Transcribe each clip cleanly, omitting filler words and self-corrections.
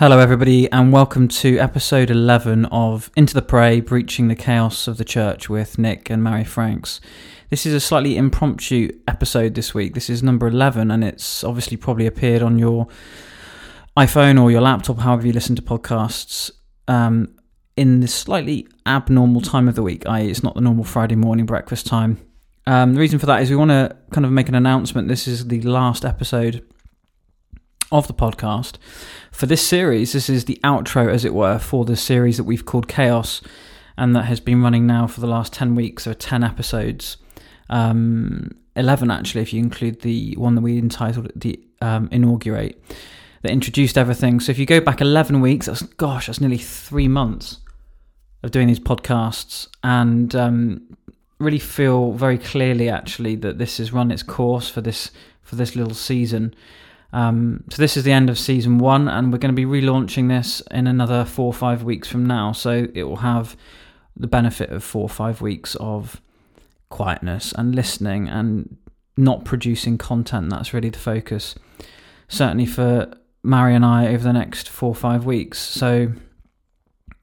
Hello everybody and welcome to episode 11 of Into the Prey, Breaching the Chaos of the Church with Nick and Mary Franks. This is a slightly impromptu episode this week. This is number 11 and it's obviously probably appeared on your iPhone or your laptop, however you listen to podcasts, in this slightly abnormal time of the week, i.e. it's not the normal Friday morning breakfast time. The reason for that is we want to kind of make an announcement. This is the last episode of the podcast for this series. This is the outro, as it were, for the series that we've called Chaos and that has been running now for the last 10 weeks, so 10 episodes, 11 actually if you include the one that we entitled the Inaugurate, that introduced everything. So if you go back 11 weeks, that's nearly 3 months of doing these podcasts, and really feel very clearly actually that this has run its course for this little season. So this is the end of season one, and we're going to be relaunching this in another 4 or 5 weeks from now. So it will have the benefit of 4 or 5 weeks of quietness and listening and not producing content. That's really the focus, certainly for Mary and I, over the next 4 or 5 weeks. So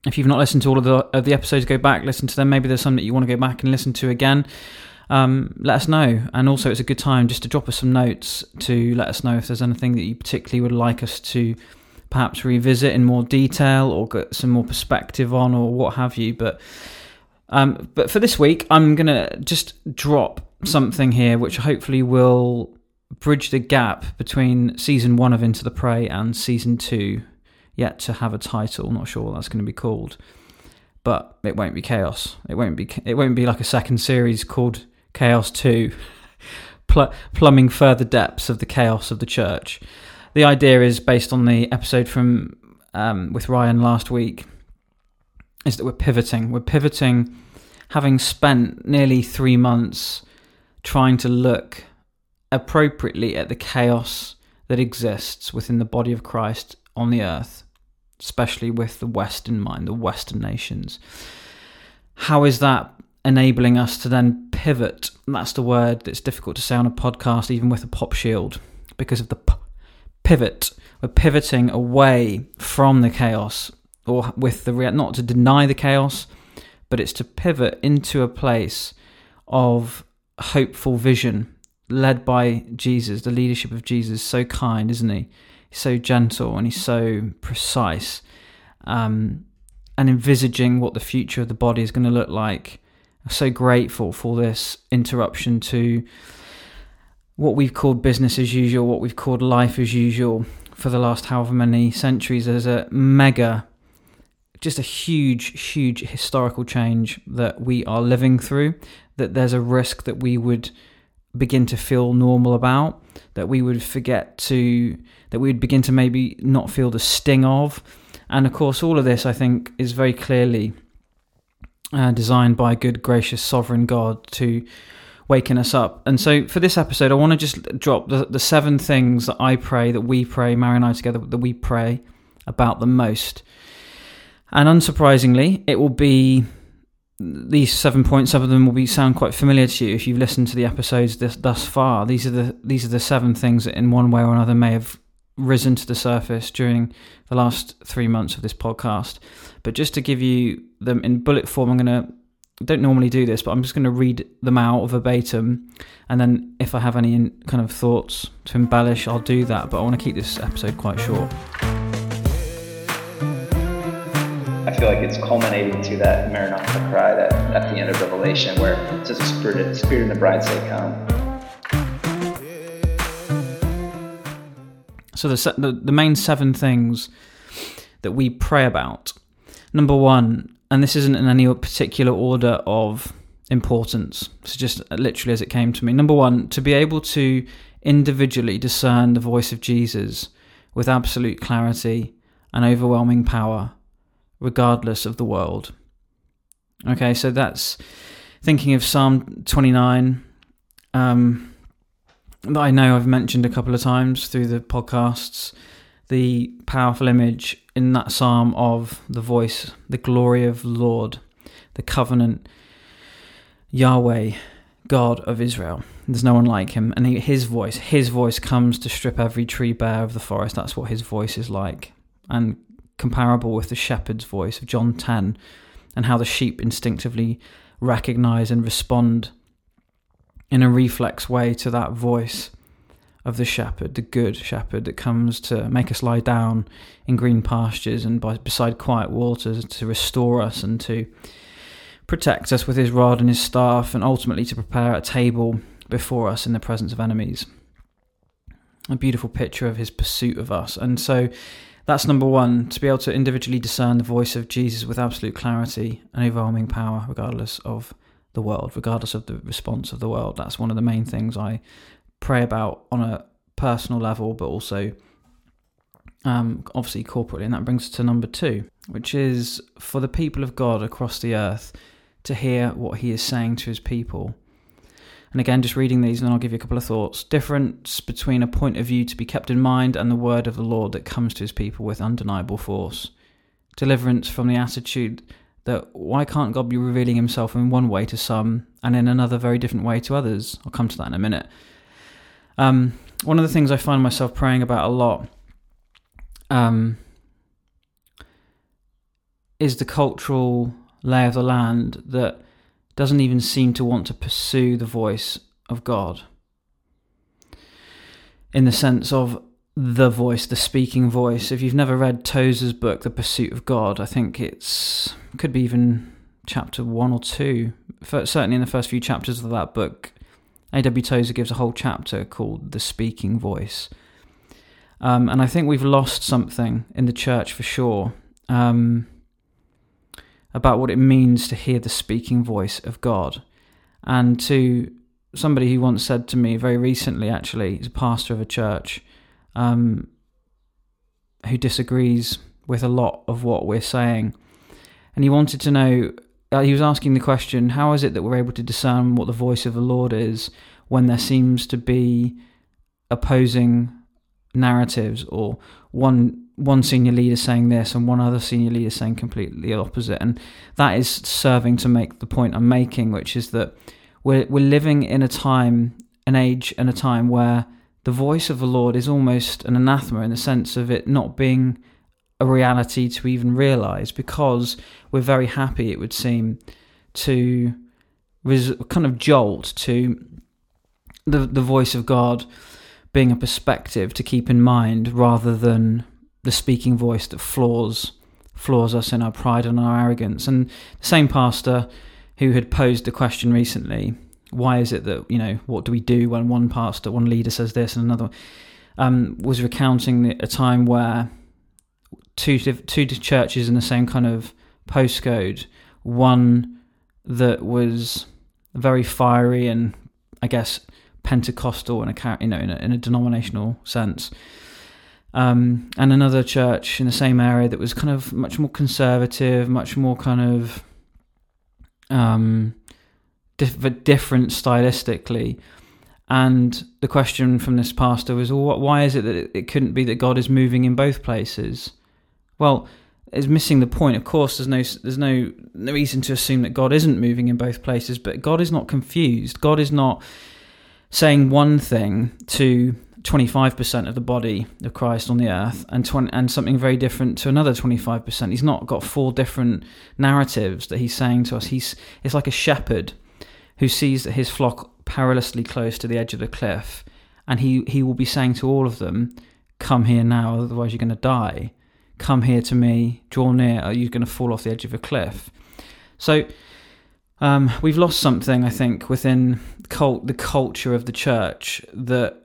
if you've not listened to all of the episodes, go back, listen to them. Maybe there's some that you want to go back and listen to again. Let us know, and also it's a good time just to drop us some notes to let us know if there's anything that you particularly would like us to perhaps revisit in more detail or get some more perspective on or what have you. But for this week, I'm going to just drop something here which hopefully will bridge the gap between season one of Into the Prey and season two, yet to have a title. Not sure what that's going to be called, but it won't be Chaos. It won't be like a second series called Chaos 2, plumbing further depths of the chaos of the church. The idea is, based on the episode from with Ryan last week, is that we're pivoting, having spent nearly 3 months trying to look appropriately at the chaos that exists within the body of Christ on the earth, especially with the West in mind, the Western nations. How is that enabling us to then pivot? That's the word that's difficult to say on a podcast, even with a pop shield, because of the pivot. We're pivoting away from the chaos, or with the not to deny the chaos, but it's to pivot into a place of hopeful vision, led by Jesus. The leadership of Jesus, so kind, isn't he? He's so gentle and he's so precise, and envisaging what the future of the body is going to look like. So grateful for this interruption to what we've called business as usual, what we've called life as usual for the last however many centuries. There's a huge historical change that we are living through, that there's a risk that we would begin to feel normal about, that we would forget to, that we would begin to maybe not feel the sting of. And of course, all of this, I think, is very clearly designed by a good, gracious, sovereign God to waken us up. And so for this episode, I want to just drop the 7 things that I pray, that we pray, Mary and I together, that we pray about the most. And unsurprisingly, it will be these 7 points. Some of them will sound quite familiar to you if you've listened to the episodes thus far. These are the 7 things that in one way or another may have risen to the surface during the last 3 months of this podcast. But just to give you them in bullet form, I don't normally do this, but I'm just going to read them out verbatim, and then if I have any kind of thoughts to embellish, I'll do that, but I want to keep this episode quite short. I feel like it's culminating to that Maranatha cry that at the end of Revelation where it says, the Spirit and the bride say, come. So the main 7 things that we pray about. Number 1, and this isn't in any particular order of importance, so just literally as it came to me. Number 1, to be able to individually discern the voice of Jesus with absolute clarity and overwhelming power, regardless of the world. Okay, so that's thinking of Psalm 29, that I know I've mentioned a couple of times through the podcasts, the powerful image in that psalm of the voice, the glory of the Lord, the covenant, Yahweh, God of Israel. There's no one like him. And his voice comes to strip every tree bare of the forest. That's what his voice is like. And comparable with the shepherd's voice of John 10 and how the sheep instinctively recognize and respond in a reflex way to that voice of the shepherd, the good shepherd that comes to make us lie down in green pastures and beside quiet waters, to restore us and to protect us with his rod and his staff, and ultimately to prepare a table before us in the presence of enemies. A beautiful picture of his pursuit of us. And so that's number one, to be able to individually discern the voice of Jesus with absolute clarity and overwhelming power, regardless of the world, regardless of the response of the world. That's one of the main things I pray about on a personal level, but also obviously corporately. And that brings us to number two, which is for the people of God across the earth to hear what he is saying to his people. And again, just reading these, and then I'll give you a couple of thoughts. Difference between a point of view to be kept in mind and the word of the Lord that comes to his people with undeniable force. Deliverance from the attitude that why can't God be revealing himself in one way to some and in another very different way to others? I'll come to that in a minute. One of the things I find myself praying about a lot is the cultural lay of the land that doesn't even seem to want to pursue the voice of God, in the sense of the voice, the speaking voice. If you've never read Tozer's book, The Pursuit of God, I think could be even chapter 1 or 2. Certainly in the first few chapters of that book, A.W. Tozer gives a whole chapter called The Speaking Voice. And I think we've lost something in the church for sure, about what it means to hear the speaking voice of God. And to somebody who once said to me very recently, actually, he's a pastor of a church, who disagrees with a lot of what we're saying. And he wanted to know, he was asking the question, how is it that we're able to discern what the voice of the Lord is when there seems to be opposing narratives, or one senior leader saying this and one other senior leader saying completely opposite? And that is serving to make the point I'm making, which is that we're living in a time, an age and a time where the voice of the Lord is almost an anathema, in the sense of it not being a reality to even realise, because we're very happy, it would seem, to kind of jolt to the voice of God being a perspective to keep in mind, rather than the speaking voice that floors us in our pride and our arrogance. And the same pastor who had posed the question recently, why is it that, what do we do when one leader says this and another, was recounting a time where two churches in the same kind of postcode, one that was very fiery and, I guess, Pentecostal in a denominational sense, and another church in the same area that was kind of much more conservative, much more kind of different stylistically. And the question from this pastor was, well, why is it that it couldn't be that God is moving in both places? Well, it's missing the point. Of course, there's no reason to assume that God isn't moving in both places, but God is not confused. God is not saying one thing to 25% of the body of Christ on the earth and something very different to another 25%. He's not got 4 different narratives that he's saying to us. It's like a shepherd who sees that his flock perilously close to the edge of the cliff, and he will be saying to all of them, come here now, otherwise you're going to die. Come here to me, draw near, or you're going to fall off the edge of a cliff. So we've lost something, I think, within the culture of the church that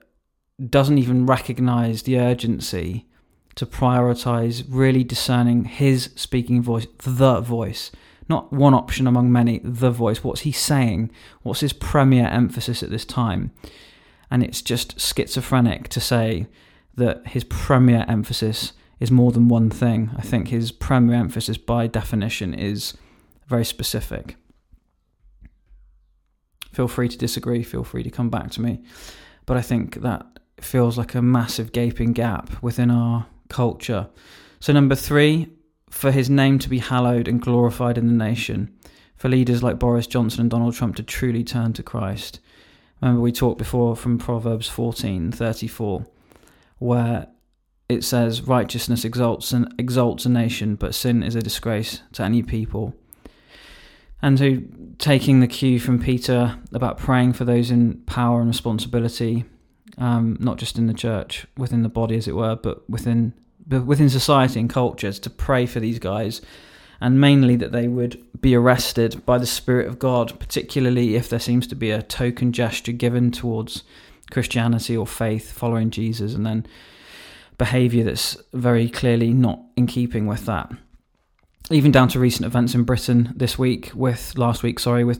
doesn't even recognise the urgency to prioritise really discerning his speaking voice, the voice. Not one option among many, the voice. What's he saying? What's his premier emphasis at this time? And it's just schizophrenic to say that his premier emphasis is more than one thing. I think his premier emphasis, by definition, is very specific. Feel free to disagree, feel free to come back to me. But I think that feels like a massive gaping gap within our culture. So number 3, for his name to be hallowed and glorified in the nation, for leaders like Boris Johnson and Donald Trump to truly turn to Christ. Remember we talked before from Proverbs 14:34, where it says, righteousness exalts a nation, but sin is a disgrace to any people. And so taking the cue from Peter about praying for those in power and responsibility, not just in the church, within the body as it were, but within society and cultures, to pray for these guys, and mainly that they would be arrested by the Spirit of God, particularly if there seems to be a token gesture given towards Christianity or faith, following Jesus, and then behaviour that's very clearly not in keeping with that. Even down to recent events in Britain last week, with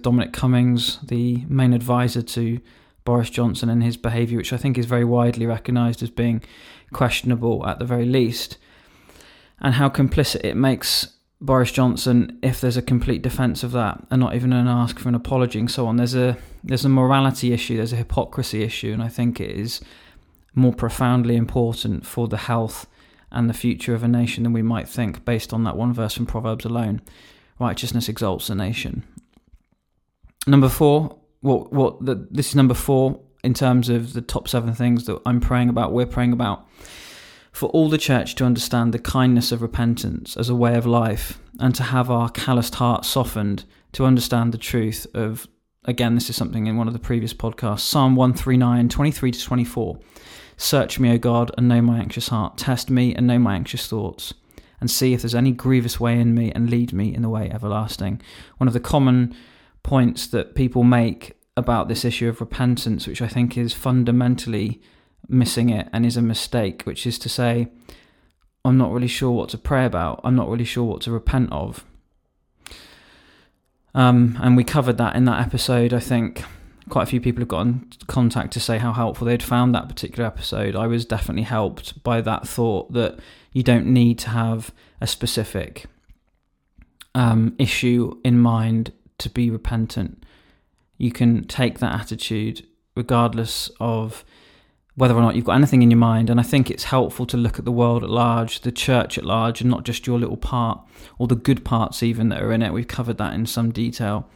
Dominic Cummings, the main advisor to Boris Johnson, and his behaviour, which I think is very widely recognised as being questionable at the very least, and how complicit it makes Boris Johnson if there's a complete defence of that and not even an ask for an apology and so on. There's a morality issue, there's a hypocrisy issue, and I think it is more profoundly important for the health and the future of a nation than we might think, based on that one verse from Proverbs alone. Righteousness exalts a nation. Number 4, this is number 4 in terms of the top 7 things that I'm praying about, we're praying about, for all the church to understand the kindness of repentance as a way of life, and to have our calloused hearts softened to understand the truth of, again, this is something in one of the previous podcasts, Psalm 139, 23-24. Search me, O God, and know my anxious heart. Test me and know my anxious thoughts, and see if there's any grievous way in me, and lead me in the way everlasting. One of the common points that people make about this issue of repentance, which I think is fundamentally missing it and is a mistake, which is to say, I'm not really sure what to pray about. I'm not really sure what to repent of. And we covered that in that episode. I think quite a few people have got in contact to say how helpful they'd found that particular episode. I was definitely helped by that thought that you don't need to have a specific issue in mind to be repentant. You can take that attitude regardless of whether or not you've got anything in your mind. And I think it's helpful to look at the world at large, the church at large, and not just your little part, or the good parts even that are in it. We've covered that in some detail.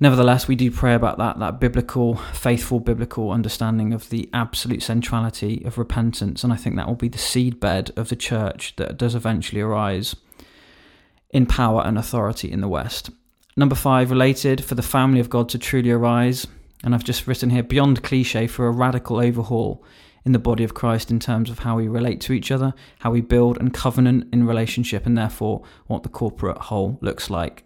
Nevertheless, we do pray about that biblical, faithful biblical understanding of the absolute centrality of repentance. And I think that will be the seedbed of the church that does eventually arise in power and authority in the West. Number 5, related, for the family of God to truly arise. And I've just written here, beyond cliche, for a radical overhaul in the body of Christ in terms of how we relate to each other, how we build and covenant in relationship, and therefore what the corporate whole looks like.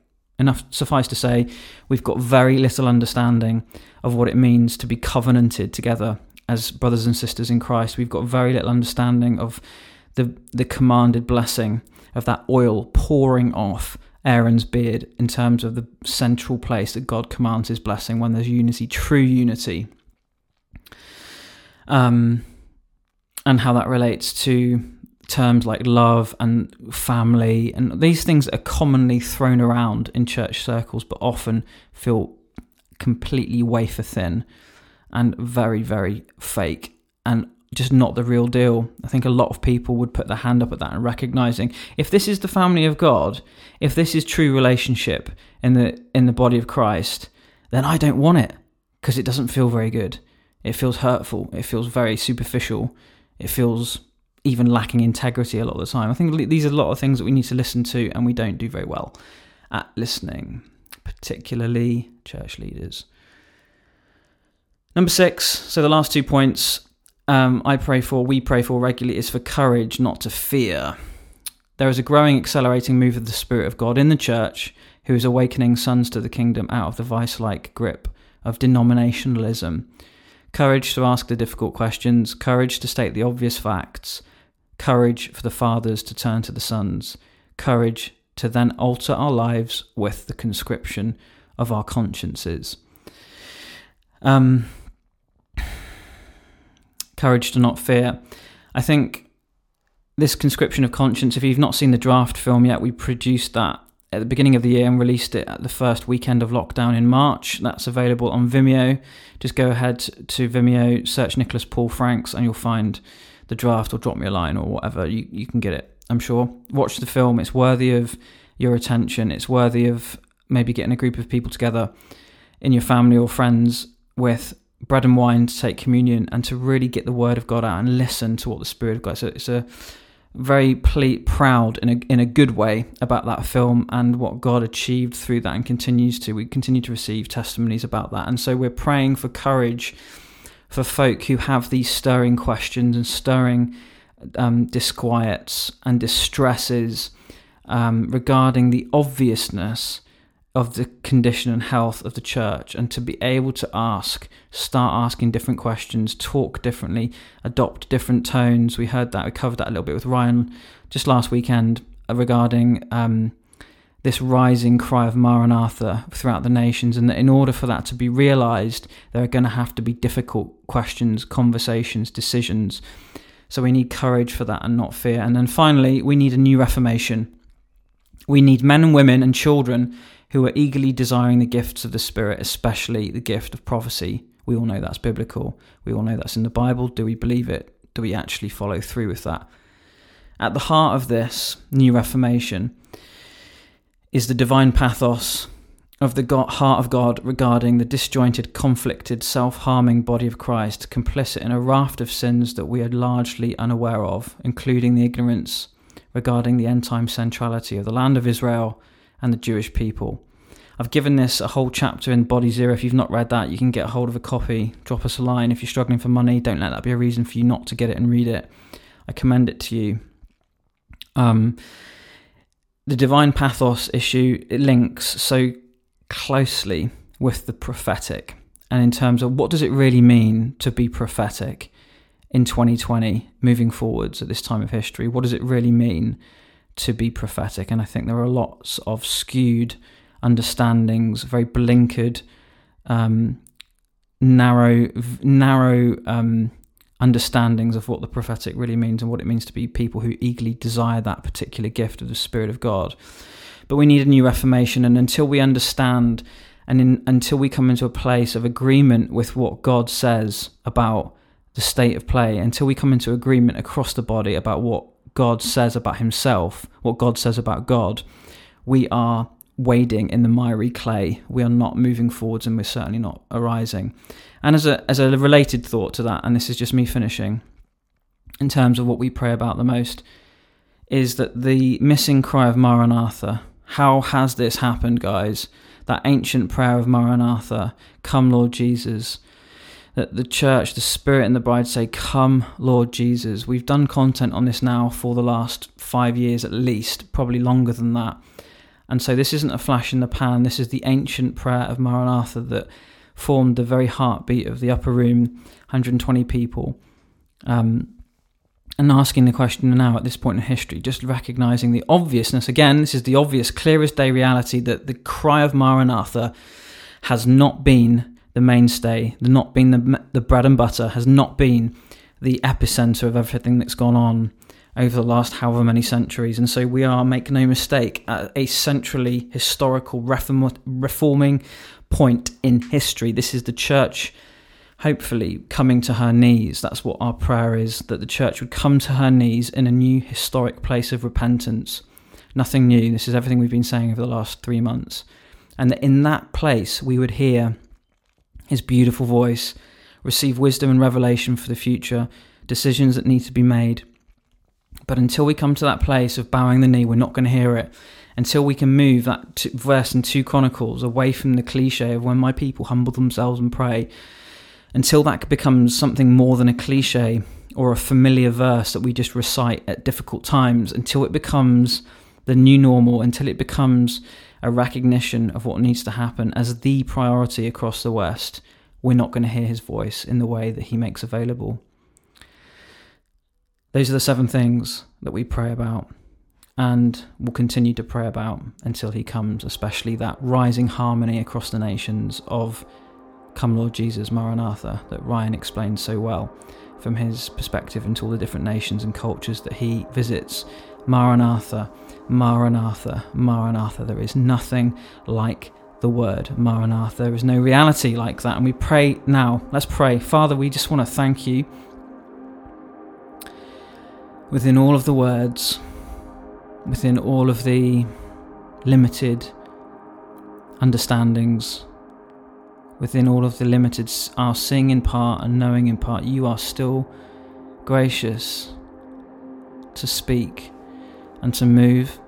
Suffice to say, we've got very little understanding of what it means to be covenanted together as brothers and sisters in Christ. We've got very little understanding of the commanded blessing of that oil pouring off Aaron's beard in terms of the central place that God commands his blessing when there's unity, true unity, and how that relates to terms like love and family, and these things are commonly thrown around in church circles but often feel completely wafer thin and very, very fake and just not the real deal. I think a lot of people would put their hand up at that and recognising, if this is the family of God, if this is true relationship in the body of Christ, then I don't want it, because it doesn't feel very good. It feels hurtful. It feels very superficial. It feels even lacking integrity a lot of the time. I think these are a lot of things that we need to listen to, and we don't do very well at listening, particularly church leaders. Number 6, so the last 2 points, we pray for regularly, is for courage, not to fear. There is a growing, accelerating move of the Spirit of God in the church, who is awakening sons to the kingdom out of the vice-like grip of denominationalism. Courage to ask the difficult questions, courage to state the obvious facts, courage for the fathers to turn to the sons, courage to then alter our lives with the conscription of our consciences. Courage to not fear. I think this conscription of conscience, if you've not seen the draft film yet, we produced that at the beginning of the year and released it at the first weekend of lockdown in March. That's available on Vimeo. Just go ahead to Vimeo, search Nicholas Paul Franks, and you'll find the draft, or drop me a line or whatever. You can get it, I'm sure. Watch the film. It's worthy of your attention. It's worthy of maybe getting a group of people together in your family or friends with bread and wine to take communion and to really get the word of God out and listen to what the Spirit of God. So it's a very proud in a good way about that film and what God achieved through that, and we continue to receive testimonies about that. And so we're praying for courage for folk who have these stirring questions and stirring disquiets and distresses regarding the obviousness of the condition and health of the church, and to be able to start asking different questions, talk differently, adopt different tones. We covered that a little bit with Ryan just last weekend regarding this rising cry of Maranatha throughout the nations, and that in order for that to be realised, there are going to have to be difficult questions, conversations, decisions. So we need courage for that and not fear. And then finally, we need a new reformation. We need men and women and children who are eagerly desiring the gifts of the Spirit, especially the gift of prophecy. We all know that's biblical. We all know that's in the Bible. Do we believe it? Do we actually follow through with that? At the heart of this new reformation is the divine pathos of the heart of God regarding the disjointed, conflicted, self-harming body of Christ, complicit in a raft of sins that we are largely unaware of, including the ignorance regarding the end-time centrality of the land of Israel and the Jewish people. I've given this a whole chapter in Body Zero. If you've not read that, you can get a hold of a copy. Drop us a line. If you're struggling for money, don't let that be a reason for you not to get it and read it. I commend it to you. The divine pathos issue, it links so closely with the prophetic, and in terms of what does it really mean to be prophetic in 2020, moving forwards at this time of history? What does it really mean to be prophetic? And I think there are lots of skewed understandings, very blinkered, narrow understandings of what the prophetic really means and what it means to be people who eagerly desire that particular gift of the Spirit of God. But we need a new reformation, and until we understand and until we come into a place of agreement with what God says about the state of play, until we come into agreement across the body about what God says about himself, what God says about God, we are wading in the miry clay. We are not moving forwards, and we're certainly not arising. And as a related thought to that, and this is just me finishing, in terms of what we pray about the most, is that the missing cry of Maranatha. How has this happened, guys? That ancient prayer of Maranatha, come Lord Jesus, that the church, the Spirit and the bride say, come, Lord Jesus. We've done content on this now for the last 5 years at least, probably longer than that. And so this isn't a flash in the pan. This is the ancient prayer of Maranatha that formed the very heartbeat of the upper room, 120 people. And asking the question now at this point in history, just recognising the obviousness. Again, this is the obvious, clearest day reality that the cry of Maranatha has not been the mainstay, not been the bread and butter, has not been the epicenter of everything that's gone on over the last however many centuries. And so we are, make no mistake, at a centrally historical reforming point in history. This is the church, hopefully, coming to her knees. That's what our prayer is, that the church would come to her knees in a new historic place of repentance. Nothing new. This is everything we've been saying over the last 3 months. And that in that place we would hear his beautiful voice, receive wisdom and revelation for the future, decisions that need to be made. But until we come to that place of bowing the knee, we're not going to hear it. Until we can move that verse in 2 Chronicles away from the cliche of when my people humble themselves and pray, until that becomes something more than a cliche or a familiar verse that we just recite at difficult times, until it becomes the new normal, until it becomes a recognition of what needs to happen as the priority across the West, we're not going to hear his voice in the way that he makes available. Those are the 7 things that we pray about and will continue to pray about until he comes, especially that rising harmony across the nations of come Lord Jesus, Maranatha, that Ryan explained so well from his perspective into all the different nations and cultures that he visits. Maranatha, Maranatha, Maranatha. There is nothing like the word Maranatha. There is no reality like that. And we pray now. Let's pray. Father, we just want to thank you. Within all of the words, within all of the limited understandings, within all of the limited, our seeing in part and knowing in part, you are still gracious to speak and to move.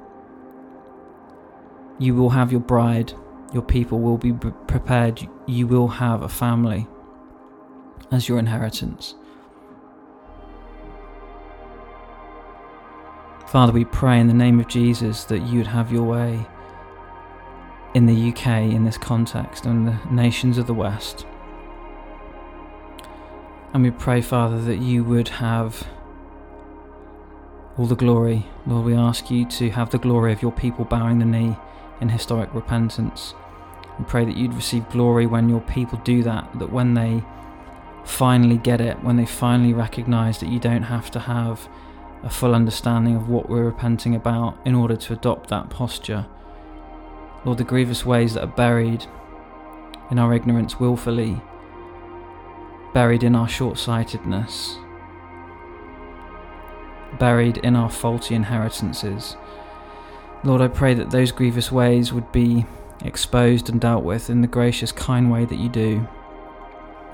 You will have your bride, your people will be prepared, you will have a family as your inheritance. Father, we pray in the name of Jesus that you would have your way in the UK in this context and the nations of the West. And we pray, Father, that you would have all the glory. Lord, we ask you to have the glory of your people bowing the knee in historic repentance. We pray that you'd receive glory when your people do that, that when they finally get it, when they finally recognise that you don't have to have a full understanding of what we're repenting about in order to adopt that posture. Lord, the grievous ways that are buried in our ignorance willfully, buried in our short-sightedness, buried in our faulty inheritances. Lord, I pray that those grievous ways would be exposed and dealt with in the gracious, kind way that you do,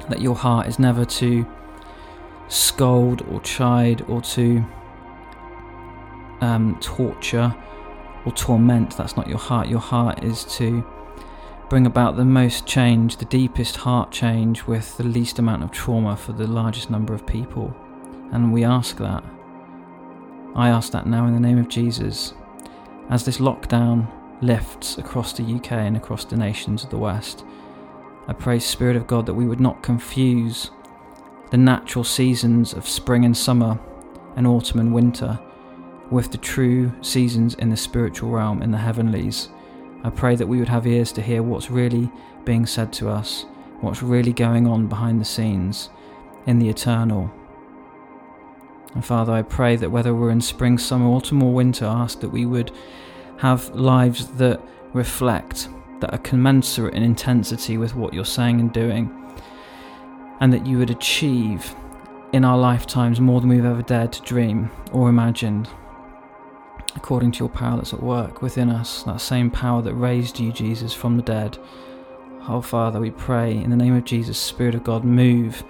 that your heart is never to scold or chide or to torture or torment. That's not your heart. Your heart is to bring about the most change, the deepest heart change, with the least amount of trauma for the largest number of people. And we ask that. I ask that now in the name of Jesus. As this lockdown lifts across the UK and across the nations of the West, I pray, Spirit of God, that we would not confuse the natural seasons of spring and summer and autumn and winter with the true seasons in the spiritual realm, in the heavenlies. I pray that we would have ears to hear what's really being said to us, what's really going on behind the scenes in the eternal. And Father, I pray that whether we're in spring, summer, autumn or winter, I ask that we would have lives that reflect, that are commensurate in intensity with what you're saying and doing, and that you would achieve in our lifetimes more than we've ever dared to dream or imagined, according to your power that's at work within us, that same power that raised you, Jesus, from the dead. Oh, Father, we pray in the name of Jesus, Spirit of God, move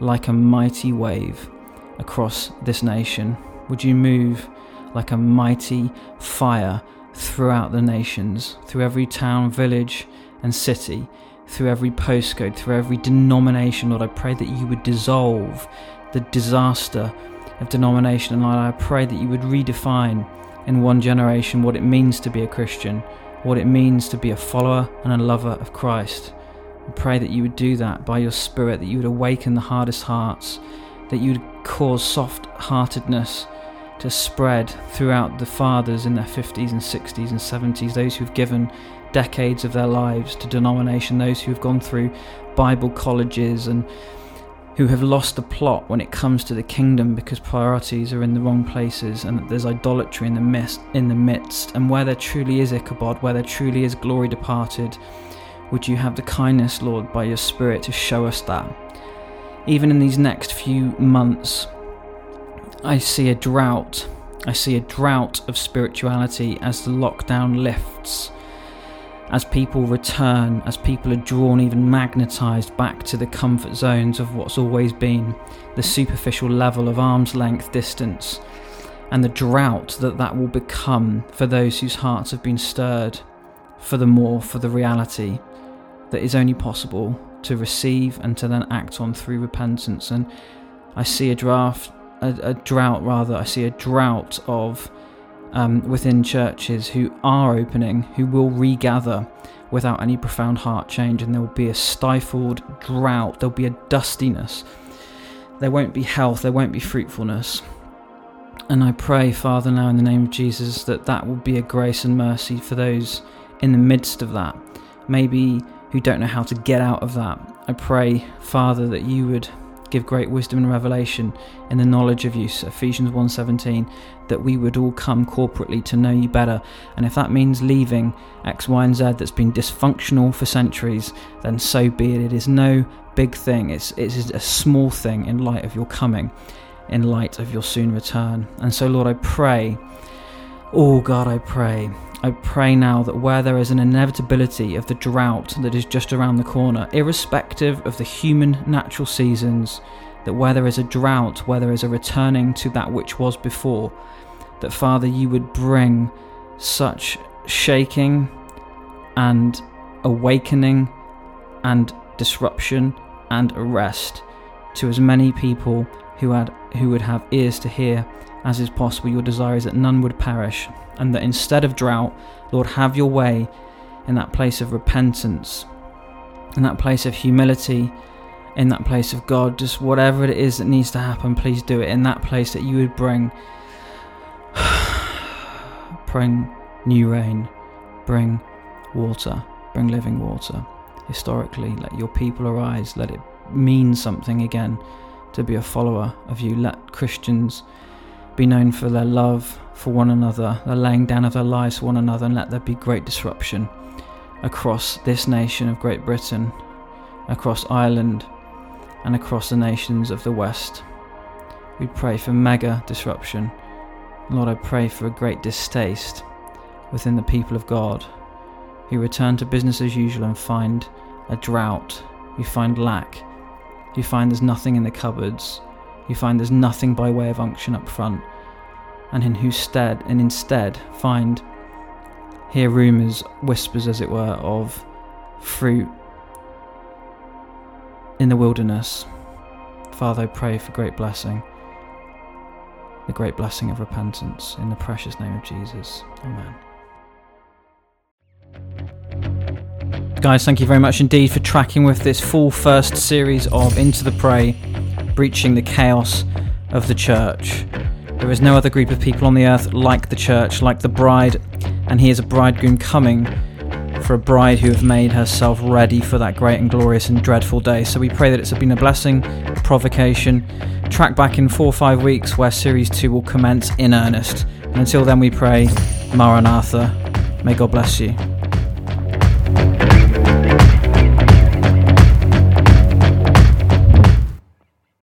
like a mighty wave across this nation. Would you move like a mighty fire throughout the nations, through every town, village and city, through every postcode, through every denomination. Lord, I pray that you would dissolve the disaster of denomination, and Lord, I pray that you would redefine in one generation what it means to be a Christian, what it means to be a follower and a lover of Christ. I pray that you would do that by your Spirit, that you would awaken the hardest hearts, that you would cause soft-heartedness to spread throughout the fathers in their 50s and 60s and 70s, those who've given decades of their lives to denomination, those who've gone through Bible colleges and who have lost the plot when it comes to the kingdom because priorities are in the wrong places and there's idolatry in the midst. And where there truly is Ichabod, where there truly is glory departed, would you have the kindness, Lord, by your Spirit to show us that. Even in these next few months, I see a drought of spirituality as the lockdown lifts, as people return, as people are drawn, even magnetised back to the comfort zones of what's always been, the superficial level of arm's length distance, and the drought that will become for those whose hearts have been stirred for the reality that is only possible to receive and to then act on through repentance. And I see a drought. I see a drought of within churches who are opening, who will regather without any profound heart change, and there will be a stifled drought. There'll be a dustiness. There won't be health. There won't be fruitfulness. And I pray, Father, now in the name of Jesus, that will be a grace and mercy for those in the midst of that, maybe who don't know how to get out of that. I pray, Father, that you would give great wisdom and revelation in the knowledge of you, Ephesians 1:17, that we would all come corporately to know you better. And if that means leaving X, Y and Z that's been dysfunctional for centuries, then so be it. It is no big thing. It is a small thing in light of your coming, in light of your soon return. And so, Lord, I pray Oh God, I pray now that where there is an inevitability of the drought that is just around the corner, irrespective of the human natural seasons, that where there is a drought, where there is a returning to that which was before, that Father, you would bring such shaking and awakening and disruption and arrest to as many people who would have ears to hear as is possible. Your desire is that none would perish, and that instead of drought, Lord, have your way in that place of repentance, in that place of humility, in that place of God, just whatever it is that needs to happen, please do it in that place, that you would bring new rain, bring water, bring living water. Historically, let your people arise, let it mean something again to be a follower of you. Let Christians be known for their love for one another, the laying down of their lives for one another, and let there be great disruption across this nation of Great Britain, across Ireland, and across the nations of the West. We pray for mega disruption. Lord, I pray for a great distaste within the people of God, who return to business as usual and find a drought, who find lack, who find there's nothing in the cupboards, who find there's nothing by way of unction up front, and in whose stead, and instead find, hear rumours, whispers as it were, of fruit in the wilderness. Father, I pray for great blessing, the great blessing of repentance, in the precious name of Jesus. Amen. Guys, thank you very much indeed for tracking with this full first series of Into the Prey, breaching the chaos of the church. There is no other group of people on the earth like the church, like the bride, and he is a bridegroom coming for a bride who have made herself ready for that great and glorious and dreadful day. So we pray that it's been a blessing, a provocation. Track back in 4 or 5 weeks where series 2 will commence in earnest. And until then we pray, Maranatha, may God bless you.